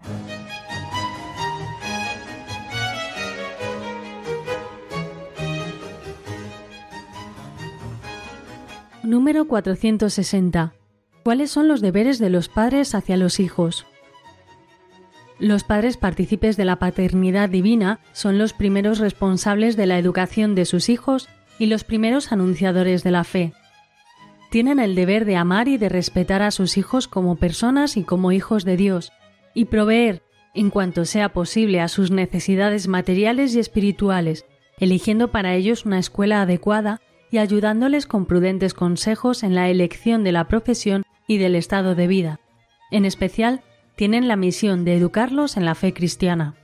número cuatrocientos sesenta. ¿Cuáles son los deberes de los padres hacia los hijos? Los padres partícipes de la paternidad divina son los primeros responsables de la educación de sus hijos y los primeros anunciadores de la fe. Tienen el deber de amar y de respetar a sus hijos como personas y como hijos de Dios, y proveer, en cuanto sea posible, a sus necesidades materiales y espirituales, eligiendo para ellos una escuela adecuada y ayudándoles con prudentes consejos en la elección de la profesión y del estado de vida. En especial, tienen la misión de educarlos en la fe cristiana.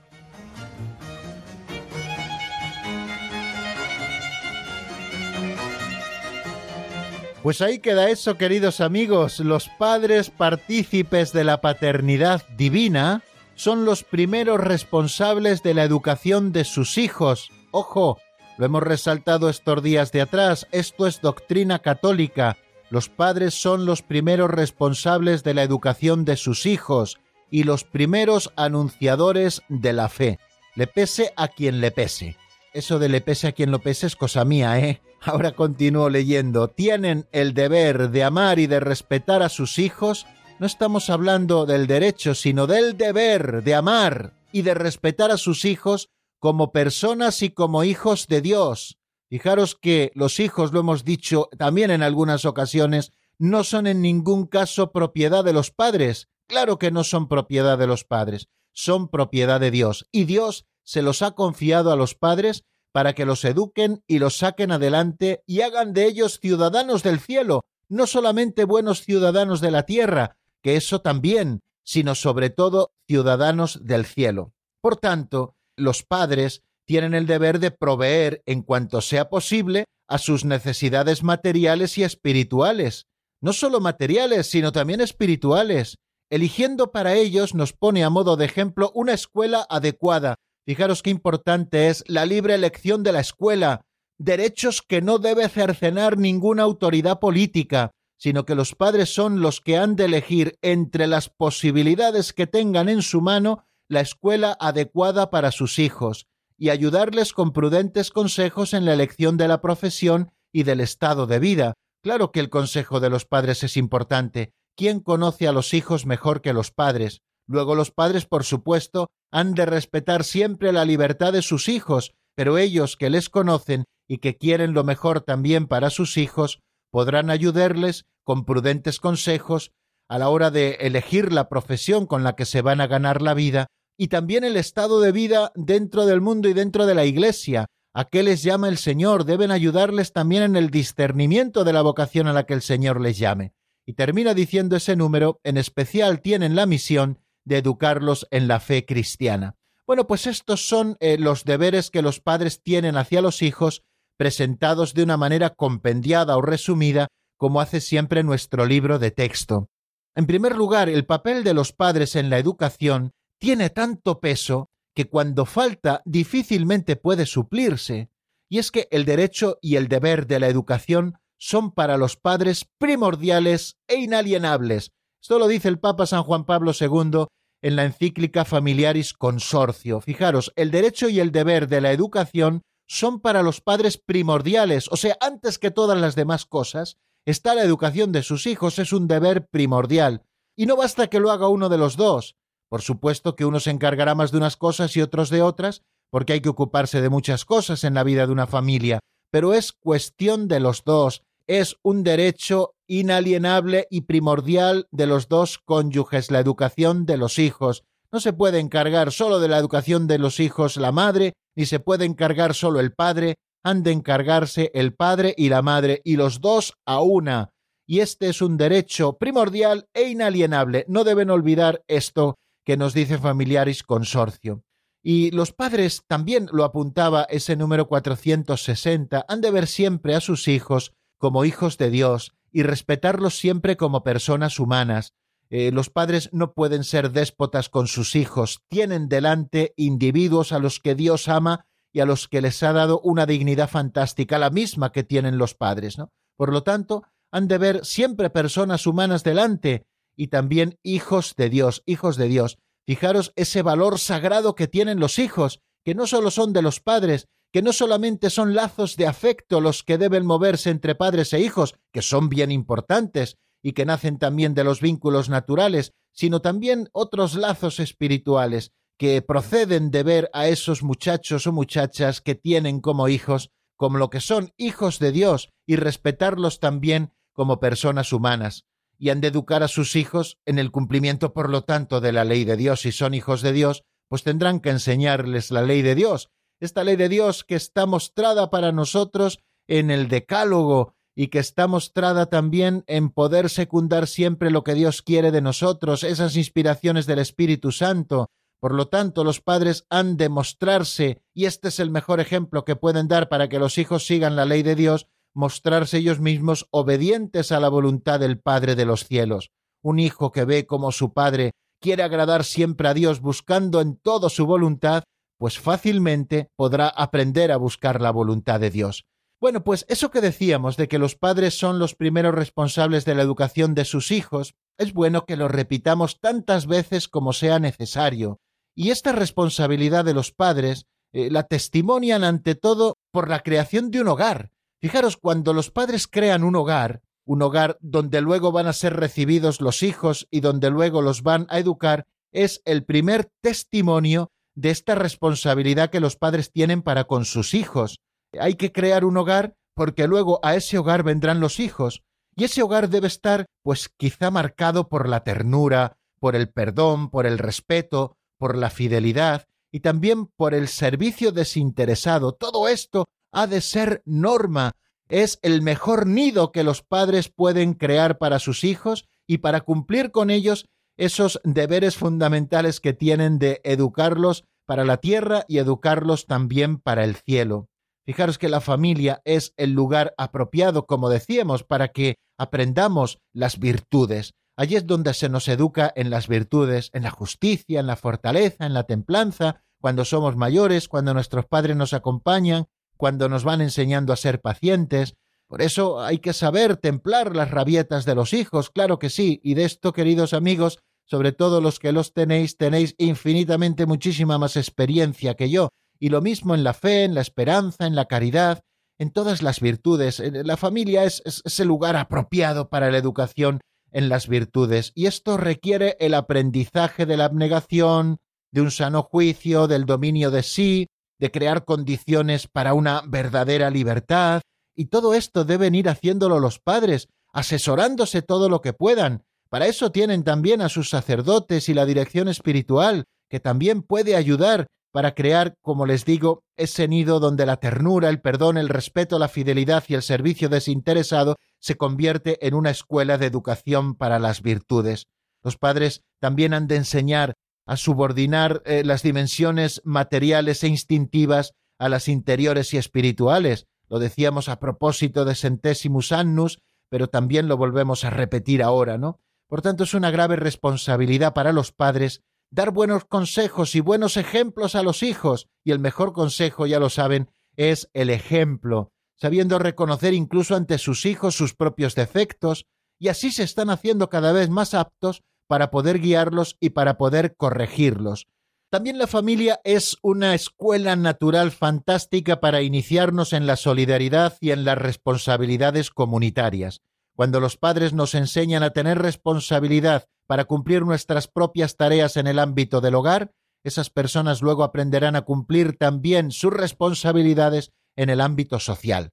Pues ahí queda eso, queridos amigos. Los padres partícipes de la paternidad divina son los primeros responsables de la educación de sus hijos. ¡Ojo! Lo hemos resaltado estos días de atrás. Esto es doctrina católica. Los padres son los primeros responsables de la educación de sus hijos y los primeros anunciadores de la fe. Le pese a quien le pese. Eso de le pese a quien lo pese es cosa mía, ¿eh? Ahora continúo leyendo. Tienen el deber de amar y de respetar a sus hijos. No estamos hablando del derecho, sino del deber de amar y de respetar a sus hijos como personas y como hijos de Dios. Fijaros que los hijos, lo hemos dicho también en algunas ocasiones, no son en ningún caso propiedad de los padres. Claro que no son propiedad de los padres, son propiedad de Dios. Y Dios se los ha confiado a los padres para que los eduquen y los saquen adelante y hagan de ellos ciudadanos del cielo, no solamente buenos ciudadanos de la tierra, que eso también, sino sobre todo ciudadanos del cielo. Por tanto, los padres tienen el deber de proveer, en cuanto sea posible, a sus necesidades materiales y espirituales. No solo materiales, sino también espirituales. Eligiendo para ellos, nos pone a modo de ejemplo, una escuela adecuada. Fijaros qué importante es la libre elección de la escuela, derechos que no debe cercenar ninguna autoridad política, sino que los padres son los que han de elegir entre las posibilidades que tengan en su mano la escuela adecuada para sus hijos y ayudarles con prudentes consejos en la elección de la profesión y del estado de vida. Claro que el consejo de los padres es importante. ¿Quién conoce a los hijos mejor que los padres? Luego los padres, por supuesto, han de respetar siempre la libertad de sus hijos, pero ellos que les conocen y que quieren lo mejor también para sus hijos, podrán ayudarles con prudentes consejos a la hora de elegir la profesión con la que se van a ganar la vida y también el estado de vida dentro del mundo y dentro de la Iglesia. ¿A qué les llama el Señor? Deben ayudarles también en el discernimiento de la vocación a la que el Señor les llame. Y termina diciendo ese número, en especial tienen la misión de educarlos en la fe cristiana. Bueno, pues estos son eh, los deberes que los padres tienen hacia los hijos, presentados de una manera compendiada o resumida, como hace siempre nuestro libro de texto. En primer lugar, el papel de los padres en la educación tiene tanto peso que cuando falta difícilmente puede suplirse. Y es que el derecho y el deber de la educación son para los padres primordiales e inalienables. Esto lo dice el Papa San Juan Pablo segundo en la encíclica Familiaris Consortio. Fijaros, el derecho y el deber de la educación son para los padres primordiales, o sea, antes que todas las demás cosas, está la educación de sus hijos, es un deber primordial. Y no basta que lo haga uno de los dos. Por supuesto que uno se encargará más de unas cosas y otros de otras, porque hay que ocuparse de muchas cosas en la vida de una familia, pero es cuestión de los dos, es un derecho inalienable y primordial de los dos cónyuges, la educación de los hijos. No se puede encargar solo de la educación de los hijos la madre, ni se puede encargar solo el padre, han de encargarse el padre y la madre, y los dos a una. Y este es un derecho primordial e inalienable. No deben olvidar esto que nos dice Familiaris Consortio. Y los padres, también lo apuntaba ese número cuatrocientos sesenta, han de ver siempre a sus hijos como hijos de Dios, y respetarlos siempre como personas humanas. Eh, los padres no pueden ser déspotas con sus hijos, tienen delante individuos a los que Dios ama y a los que les ha dado una dignidad fantástica, la misma que tienen los padres, ¿no? Por lo tanto, han de ver siempre personas humanas delante y también hijos de Dios, hijos de Dios. Fijaros ese valor sagrado que tienen los hijos, que no solo son de los padres, que no solamente son lazos de afecto los que deben moverse entre padres e hijos, que son bien importantes y que nacen también de los vínculos naturales, sino también otros lazos espirituales que proceden de ver a esos muchachos o muchachas que tienen como hijos, como lo que son hijos de Dios, y respetarlos también como personas humanas. Y han de educar a sus hijos en el cumplimiento, por lo tanto, de la ley de Dios. Si son hijos de Dios, pues tendrán que enseñarles la ley de Dios. Esta ley de Dios que está mostrada para nosotros en el Decálogo y que está mostrada también en poder secundar siempre lo que Dios quiere de nosotros, esas inspiraciones del Espíritu Santo. Por lo tanto, los padres han de mostrarse, y este es el mejor ejemplo que pueden dar para que los hijos sigan la ley de Dios, mostrarse ellos mismos obedientes a la voluntad del Padre de los cielos. Un hijo que ve como su padre quiere agradar siempre a Dios buscando en todo su voluntad, pues fácilmente podrá aprender a buscar la voluntad de Dios. Bueno, pues eso que decíamos de que los padres son los primeros responsables de la educación de sus hijos, es bueno que lo repitamos tantas veces como sea necesario. Y esta responsabilidad de los padres eh, la testimonian ante todo por la creación de un hogar. Fijaros, cuando los padres crean un hogar, un hogar donde luego van a ser recibidos los hijos y donde luego los van a educar, es el primer testimonio de esta responsabilidad que los padres tienen para con sus hijos. Hay que crear un hogar porque luego a ese hogar vendrán los hijos. Y ese hogar debe estar, pues quizá marcado por la ternura, por el perdón, por el respeto, por la fidelidad y también por el servicio desinteresado. Todo esto ha de ser norma. Es el mejor nido que los padres pueden crear para sus hijos y para cumplir con ellos esos deberes fundamentales que tienen de educarlos para la tierra y educarlos también para el cielo. Fijaros que la familia es el lugar apropiado, como decíamos, para que aprendamos las virtudes. Allí es donde se nos educa en las virtudes, en la justicia, en la fortaleza, en la templanza, cuando somos mayores, cuando nuestros padres nos acompañan, cuando nos van enseñando a ser pacientes. Por eso hay que saber templar las rabietas de los hijos, claro que sí, y de esto, queridos amigos, sobre todo los que los tenéis, tenéis infinitamente muchísima más experiencia que yo, y lo mismo en la fe, en la esperanza, en la caridad, en todas las virtudes. La familia es, es, es el lugar apropiado para la educación en las virtudes, y esto requiere el aprendizaje de la abnegación, de un sano juicio, del dominio de sí, de crear condiciones para una verdadera libertad, y todo esto deben ir haciéndolo los padres, asesorándose todo lo que puedan. Para eso tienen también a sus sacerdotes y la dirección espiritual, que también puede ayudar para crear, como les digo, ese nido donde la ternura, el perdón, el respeto, la fidelidad y el servicio desinteresado se convierte en una escuela de educación para las virtudes. Los padres también han de enseñar a subordinar eh, las dimensiones materiales e instintivas a las interiores y espirituales. Lo decíamos a propósito de Centésimus Annus, pero también lo volvemos a repetir ahora, ¿no? Por tanto, es una grave responsabilidad para los padres dar buenos consejos y buenos ejemplos a los hijos, y el mejor consejo, ya lo saben, es el ejemplo, sabiendo reconocer incluso ante sus hijos sus propios defectos, y así se están haciendo cada vez más aptos para poder guiarlos y para poder corregirlos. También la familia es una escuela natural fantástica para iniciarnos en la solidaridad y en las responsabilidades comunitarias. Cuando los padres nos enseñan a tener responsabilidad para cumplir nuestras propias tareas en el ámbito del hogar, esas personas luego aprenderán a cumplir también sus responsabilidades en el ámbito social.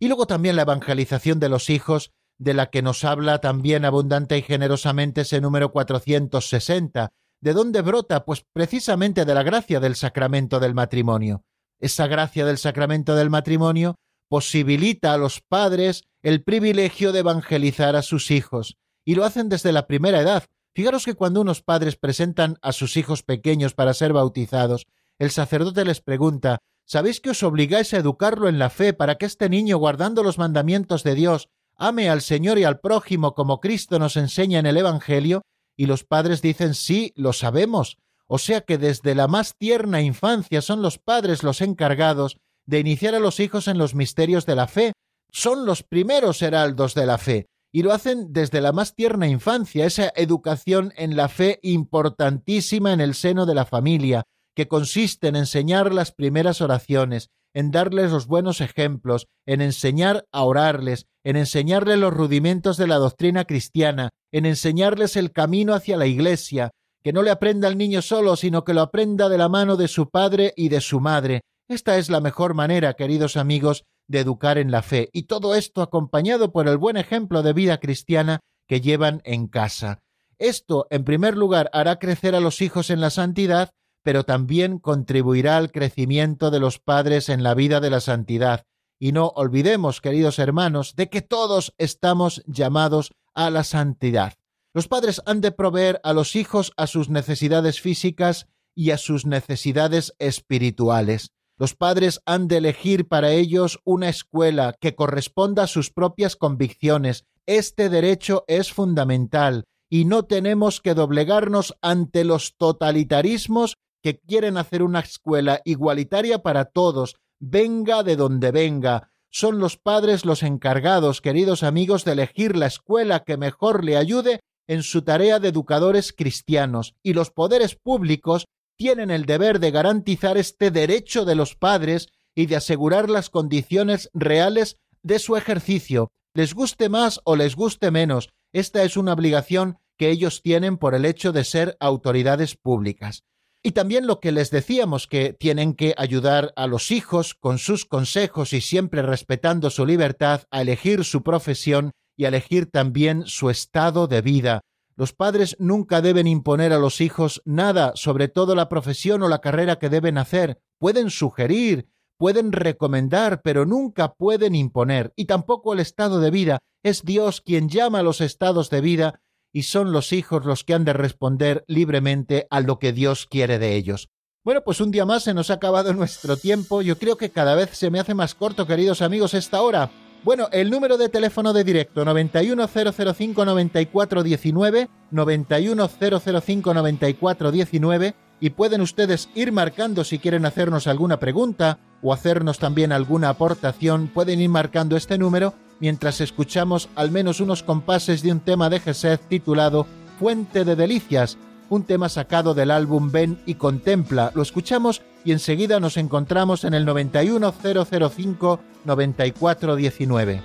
Y luego también la evangelización de los hijos, de la que nos habla también abundante y generosamente ese número cuatrocientos sesenta. ¿De dónde brota? Pues precisamente de la gracia del sacramento del matrimonio. Esa gracia del sacramento del matrimonio posibilita a los padres el privilegio de evangelizar a sus hijos, y lo hacen desde la primera edad. Fijaros que cuando unos padres presentan a sus hijos pequeños para ser bautizados, el sacerdote les pregunta: ¿sabéis que os obligáis a educarlo en la fe para que este niño, guardando los mandamientos de Dios, ame al Señor y al prójimo como Cristo nos enseña en el Evangelio? Y los padres dicen: sí, lo sabemos. O sea que desde la más tierna infancia son los padres los encargados de iniciar a los hijos en los misterios de la fe. Son los primeros heraldos de la fe, y lo hacen desde la más tierna infancia, esa educación en la fe importantísima en el seno de la familia, que consiste en enseñar las primeras oraciones, en darles los buenos ejemplos, en enseñar a orarles, en enseñarles los rudimentos de la doctrina cristiana, en enseñarles el camino hacia la Iglesia, que no le aprenda al niño solo, sino que lo aprenda de la mano de su padre y de su madre. Esta es la mejor manera, queridos amigos, de educar en la fe, y todo esto acompañado por el buen ejemplo de vida cristiana que llevan en casa. Esto, en primer lugar, hará crecer a los hijos en la santidad, pero también contribuirá al crecimiento de los padres en la vida de la santidad. Y no olvidemos, queridos hermanos, de que todos estamos llamados a la santidad. Los padres han de proveer a los hijos a sus necesidades físicas y a sus necesidades espirituales. Los padres han de elegir para ellos una escuela que corresponda a sus propias convicciones. Este derecho es fundamental y no tenemos que doblegarnos ante los totalitarismos que quieren hacer una escuela igualitaria para todos, venga de donde venga. Son los padres los encargados, queridos amigos, de elegir la escuela que mejor le ayude en su tarea de educadores cristianos, y los poderes públicos tienen el deber de garantizar este derecho de los padres y de asegurar las condiciones reales de su ejercicio. Les guste más o les guste menos, esta es una obligación que ellos tienen por el hecho de ser autoridades públicas. Y también lo que les decíamos, que tienen que ayudar a los hijos con sus consejos y siempre respetando su libertad a elegir su profesión y a elegir también su estado de vida. Los padres nunca deben imponer a los hijos nada, sobre todo la profesión o la carrera que deben hacer. Pueden sugerir, pueden recomendar, pero nunca pueden imponer. Y tampoco el estado de vida. Es Dios quien llama a los estados de vida y son los hijos los que han de responder libremente a lo que Dios quiere de ellos. Bueno, pues un día más se nos ha acabado nuestro tiempo. Yo creo que cada vez se me hace más corto, queridos amigos, esta hora. Bueno, el número de teléfono de directo, nueve uno cero cero cinco nueve cuatro uno nueve, nueve uno cero cero cinco nueve cuatro uno nueve, y pueden ustedes ir marcando si quieren hacernos alguna pregunta o hacernos también alguna aportación, pueden ir marcando este número mientras escuchamos al menos unos compases de un tema de Gesef titulado Fuente de Delicias, un tema sacado del álbum Ven y Contempla. Lo escuchamos y enseguida nos encontramos en el nueve uno cero cero cinco nueve cuatro uno nueve.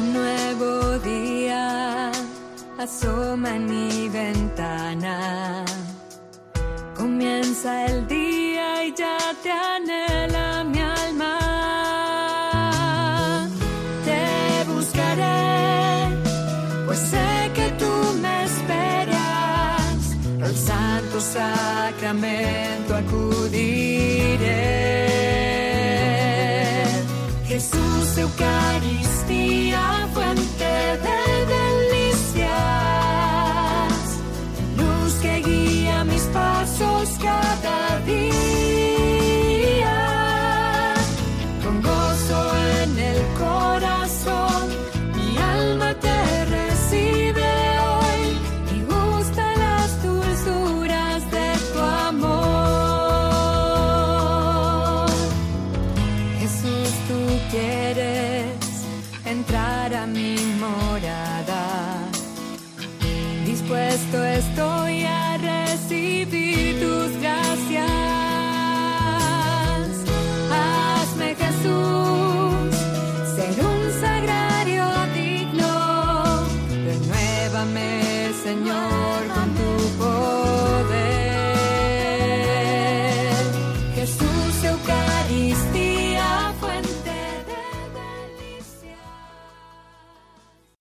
Un nuevo día asoma en mi ventana. Comienza el día y ya te anhela mi alma. Sacramento acudiré. Jesús, Eucaristía, fuente de delicias, luz que guía mis pasos cada día. Con gozo en el corazón, mi alma te recibe. Dispuesto estoy a recibir tus gracias. Hazme, Jesús, ser un sagrario digno. Renuévame, Señor, con tu poder. Jesús, Eucaristía, fuente de delicias.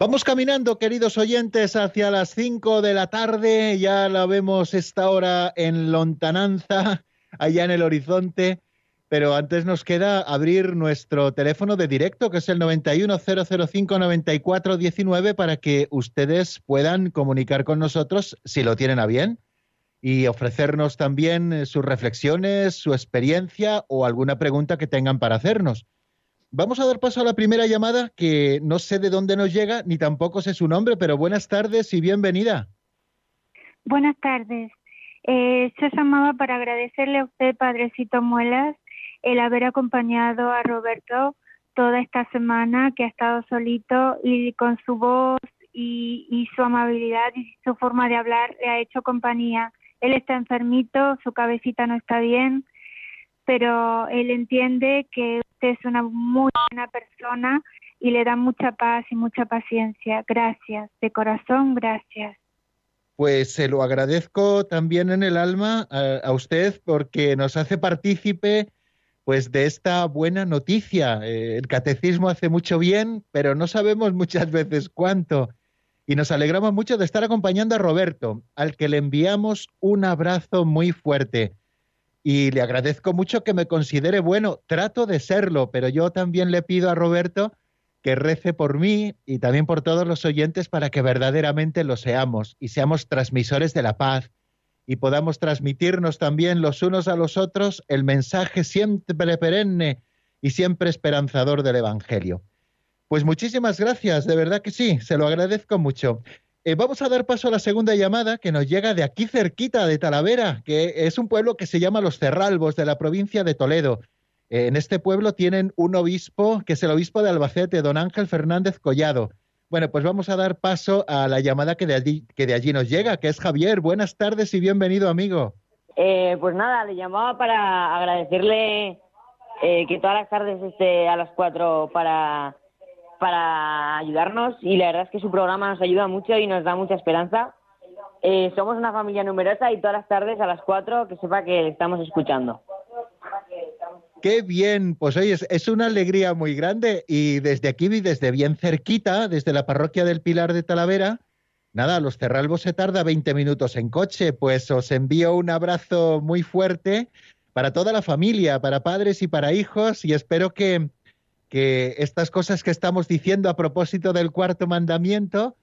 Vamos caminando, queridos oyentes, hacia las cinco de la tarde. Ya la vemos esta hora en lontananza, allá en el horizonte. Pero antes nos queda abrir nuestro teléfono de directo, que es el noventa y uno, cero cero cinco, noventa y cuatro diecinueve, para que ustedes puedan comunicar con nosotros, si lo tienen a bien, y ofrecernos también sus reflexiones, su experiencia o alguna pregunta que tengan para hacernos. Vamos a dar paso a la primera llamada, que no sé de dónde nos llega, ni tampoco sé su nombre, pero buenas tardes y bienvenida. Buenas tardes. Eh, yo llamaba para agradecerle a usted, Padrecito Muelas, el haber acompañado a Roberto toda esta semana, que ha estado solito, y con su voz y, y su amabilidad y su forma de hablar le ha hecho compañía. Él está enfermito, su cabecita no está bien, pero él entiende que usted es una muy buena persona y le da mucha paz y mucha paciencia. Gracias, de corazón, gracias. Pues se lo agradezco también en el alma a, a usted, porque nos hace partícipe pues de esta buena noticia. Eh, el catecismo hace mucho bien, pero no sabemos muchas veces cuánto. Y nos alegramos mucho de estar acompañando a Roberto, al que le enviamos un abrazo muy fuerte. Y le agradezco mucho que me considere bueno. Trato de serlo, pero yo también le pido a Roberto que rece por mí y también por todos los oyentes para que verdaderamente lo seamos y seamos transmisores de la paz y podamos transmitirnos también los unos a los otros el mensaje siempre perenne y siempre esperanzador del Evangelio. Pues muchísimas gracias, de verdad que sí, se lo agradezco mucho. Eh, vamos a dar paso a la segunda llamada, que nos llega de aquí cerquita, de Talavera, que es un pueblo que se llama Los Cerralbos, de la provincia de Toledo. Eh, en este pueblo tienen un obispo, que es el obispo de Albacete, don Ángel Fernández Collado. Bueno, pues vamos a dar paso a la llamada que de allí, que de allí nos llega, que es Javier. Buenas tardes y bienvenido, amigo. Eh, pues nada, le llamaba para agradecerle eh, que todas las tardes esté a las cuatro para... para ayudarnos, y la verdad es que su programa nos ayuda mucho y nos da mucha esperanza. Eh, somos una familia numerosa y todas las tardes a las cuatro, que sepa que le estamos escuchando. ¡Qué bien! Pues oye, es, es una alegría muy grande, y desde aquí, y desde bien cerquita, desde la parroquia del Pilar de Talavera, nada, Los Cerralbos se tarda veinte minutos en coche. Pues os envío un abrazo muy fuerte para toda la familia, para padres y para hijos, y espero que que estas cosas que estamos diciendo a propósito del cuarto mandamiento,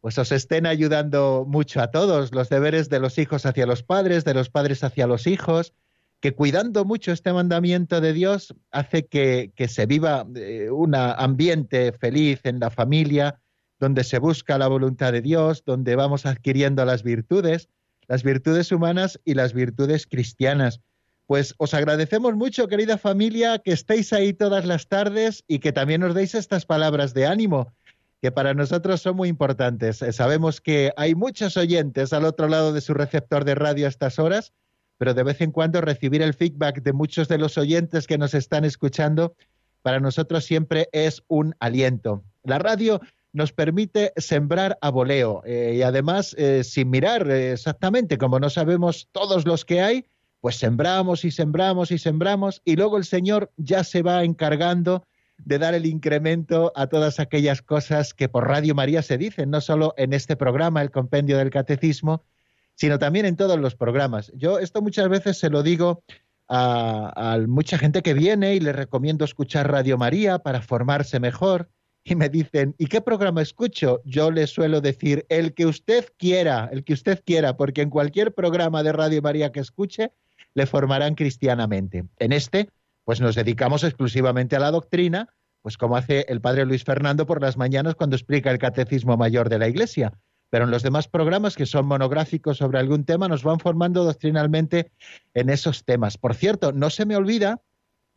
pues os estén ayudando mucho a todos, los deberes de los hijos hacia los padres, de los padres hacia los hijos, que cuidando mucho este mandamiento de Dios hace que, que se viva eh, un ambiente feliz en la familia, donde se busca la voluntad de Dios, donde vamos adquiriendo las virtudes, las virtudes humanas y las virtudes cristianas. Pues os agradecemos mucho, querida familia, que estéis ahí todas las tardes y que también nos deis estas palabras de ánimo, que para nosotros son muy importantes. Sabemos que hay muchos oyentes al otro lado de su receptor de radio a estas horas, pero de vez en cuando recibir el feedback de muchos de los oyentes que nos están escuchando, para nosotros siempre es un aliento. La radio nos permite sembrar a voleo eh, y además eh, sin mirar eh, exactamente, como no sabemos todos los que hay, pues sembramos y sembramos y sembramos, y luego el Señor ya se va encargando de dar el incremento a todas aquellas cosas que por Radio María se dicen, no solo en este programa, el Compendio del Catecismo, sino también en todos los programas. Yo esto muchas veces se lo digo a, a mucha gente que viene y les recomiendo escuchar Radio María para formarse mejor, y me dicen, ¿y qué programa escucho? Yo les suelo decir, el que usted quiera, el que usted quiera, porque en cualquier programa de Radio María que escuche, le formarán cristianamente. En este, pues nos dedicamos exclusivamente a la doctrina, pues como hace el padre Luis Fernando por las mañanas cuando explica el Catecismo Mayor de la Iglesia. Pero en los demás programas, que son monográficos sobre algún tema, nos van formando doctrinalmente en esos temas. Por cierto, no se me olvida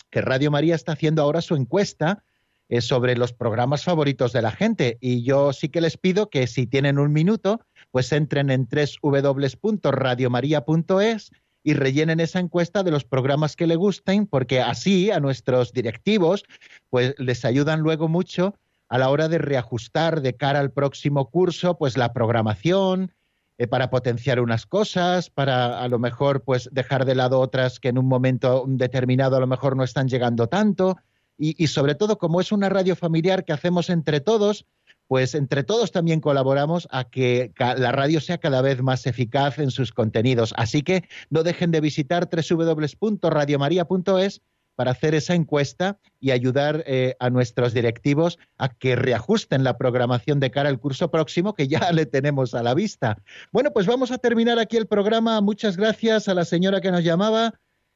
que Radio María está haciendo ahora su encuesta eh, sobre los programas favoritos de la gente, y yo sí que les pido que si tienen un minuto, pues entren en doble u doble u doble u punto radio maría punto es y rellenen esa encuesta de los programas que le gusten, porque así a nuestros directivos pues les ayudan luego mucho a la hora de reajustar de cara al próximo curso pues la programación, eh, para potenciar unas cosas, para a lo mejor pues dejar de lado otras que en un momento determinado a lo mejor no están llegando tanto, y, y sobre todo como es una radio familiar que hacemos entre todos, pues entre todos también colaboramos a que la radio sea cada vez más eficaz en sus contenidos. Así que no dejen de visitar doble u doble u doble u punto radio maría punto es para hacer esa encuesta y ayudar eh, a nuestros directivos a que reajusten la programación de cara al curso próximo, que ya le tenemos a la vista. Bueno, pues vamos a terminar aquí el programa. Muchas gracias a la señora que nos llamaba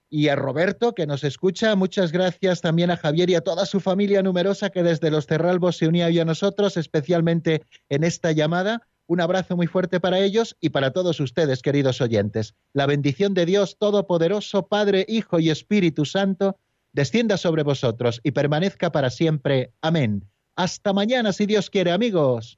y a Roberto, que nos escucha. Muchas gracias también a Javier y a toda su familia numerosa que desde Los Cerralbos se unía hoy a nosotros, especialmente en esta llamada. Un abrazo muy fuerte para ellos y para todos ustedes, queridos oyentes. La bendición de Dios Todopoderoso, Padre, Hijo y Espíritu Santo, descienda sobre vosotros y permanezca para siempre. Amén. Hasta mañana, si Dios quiere, amigos.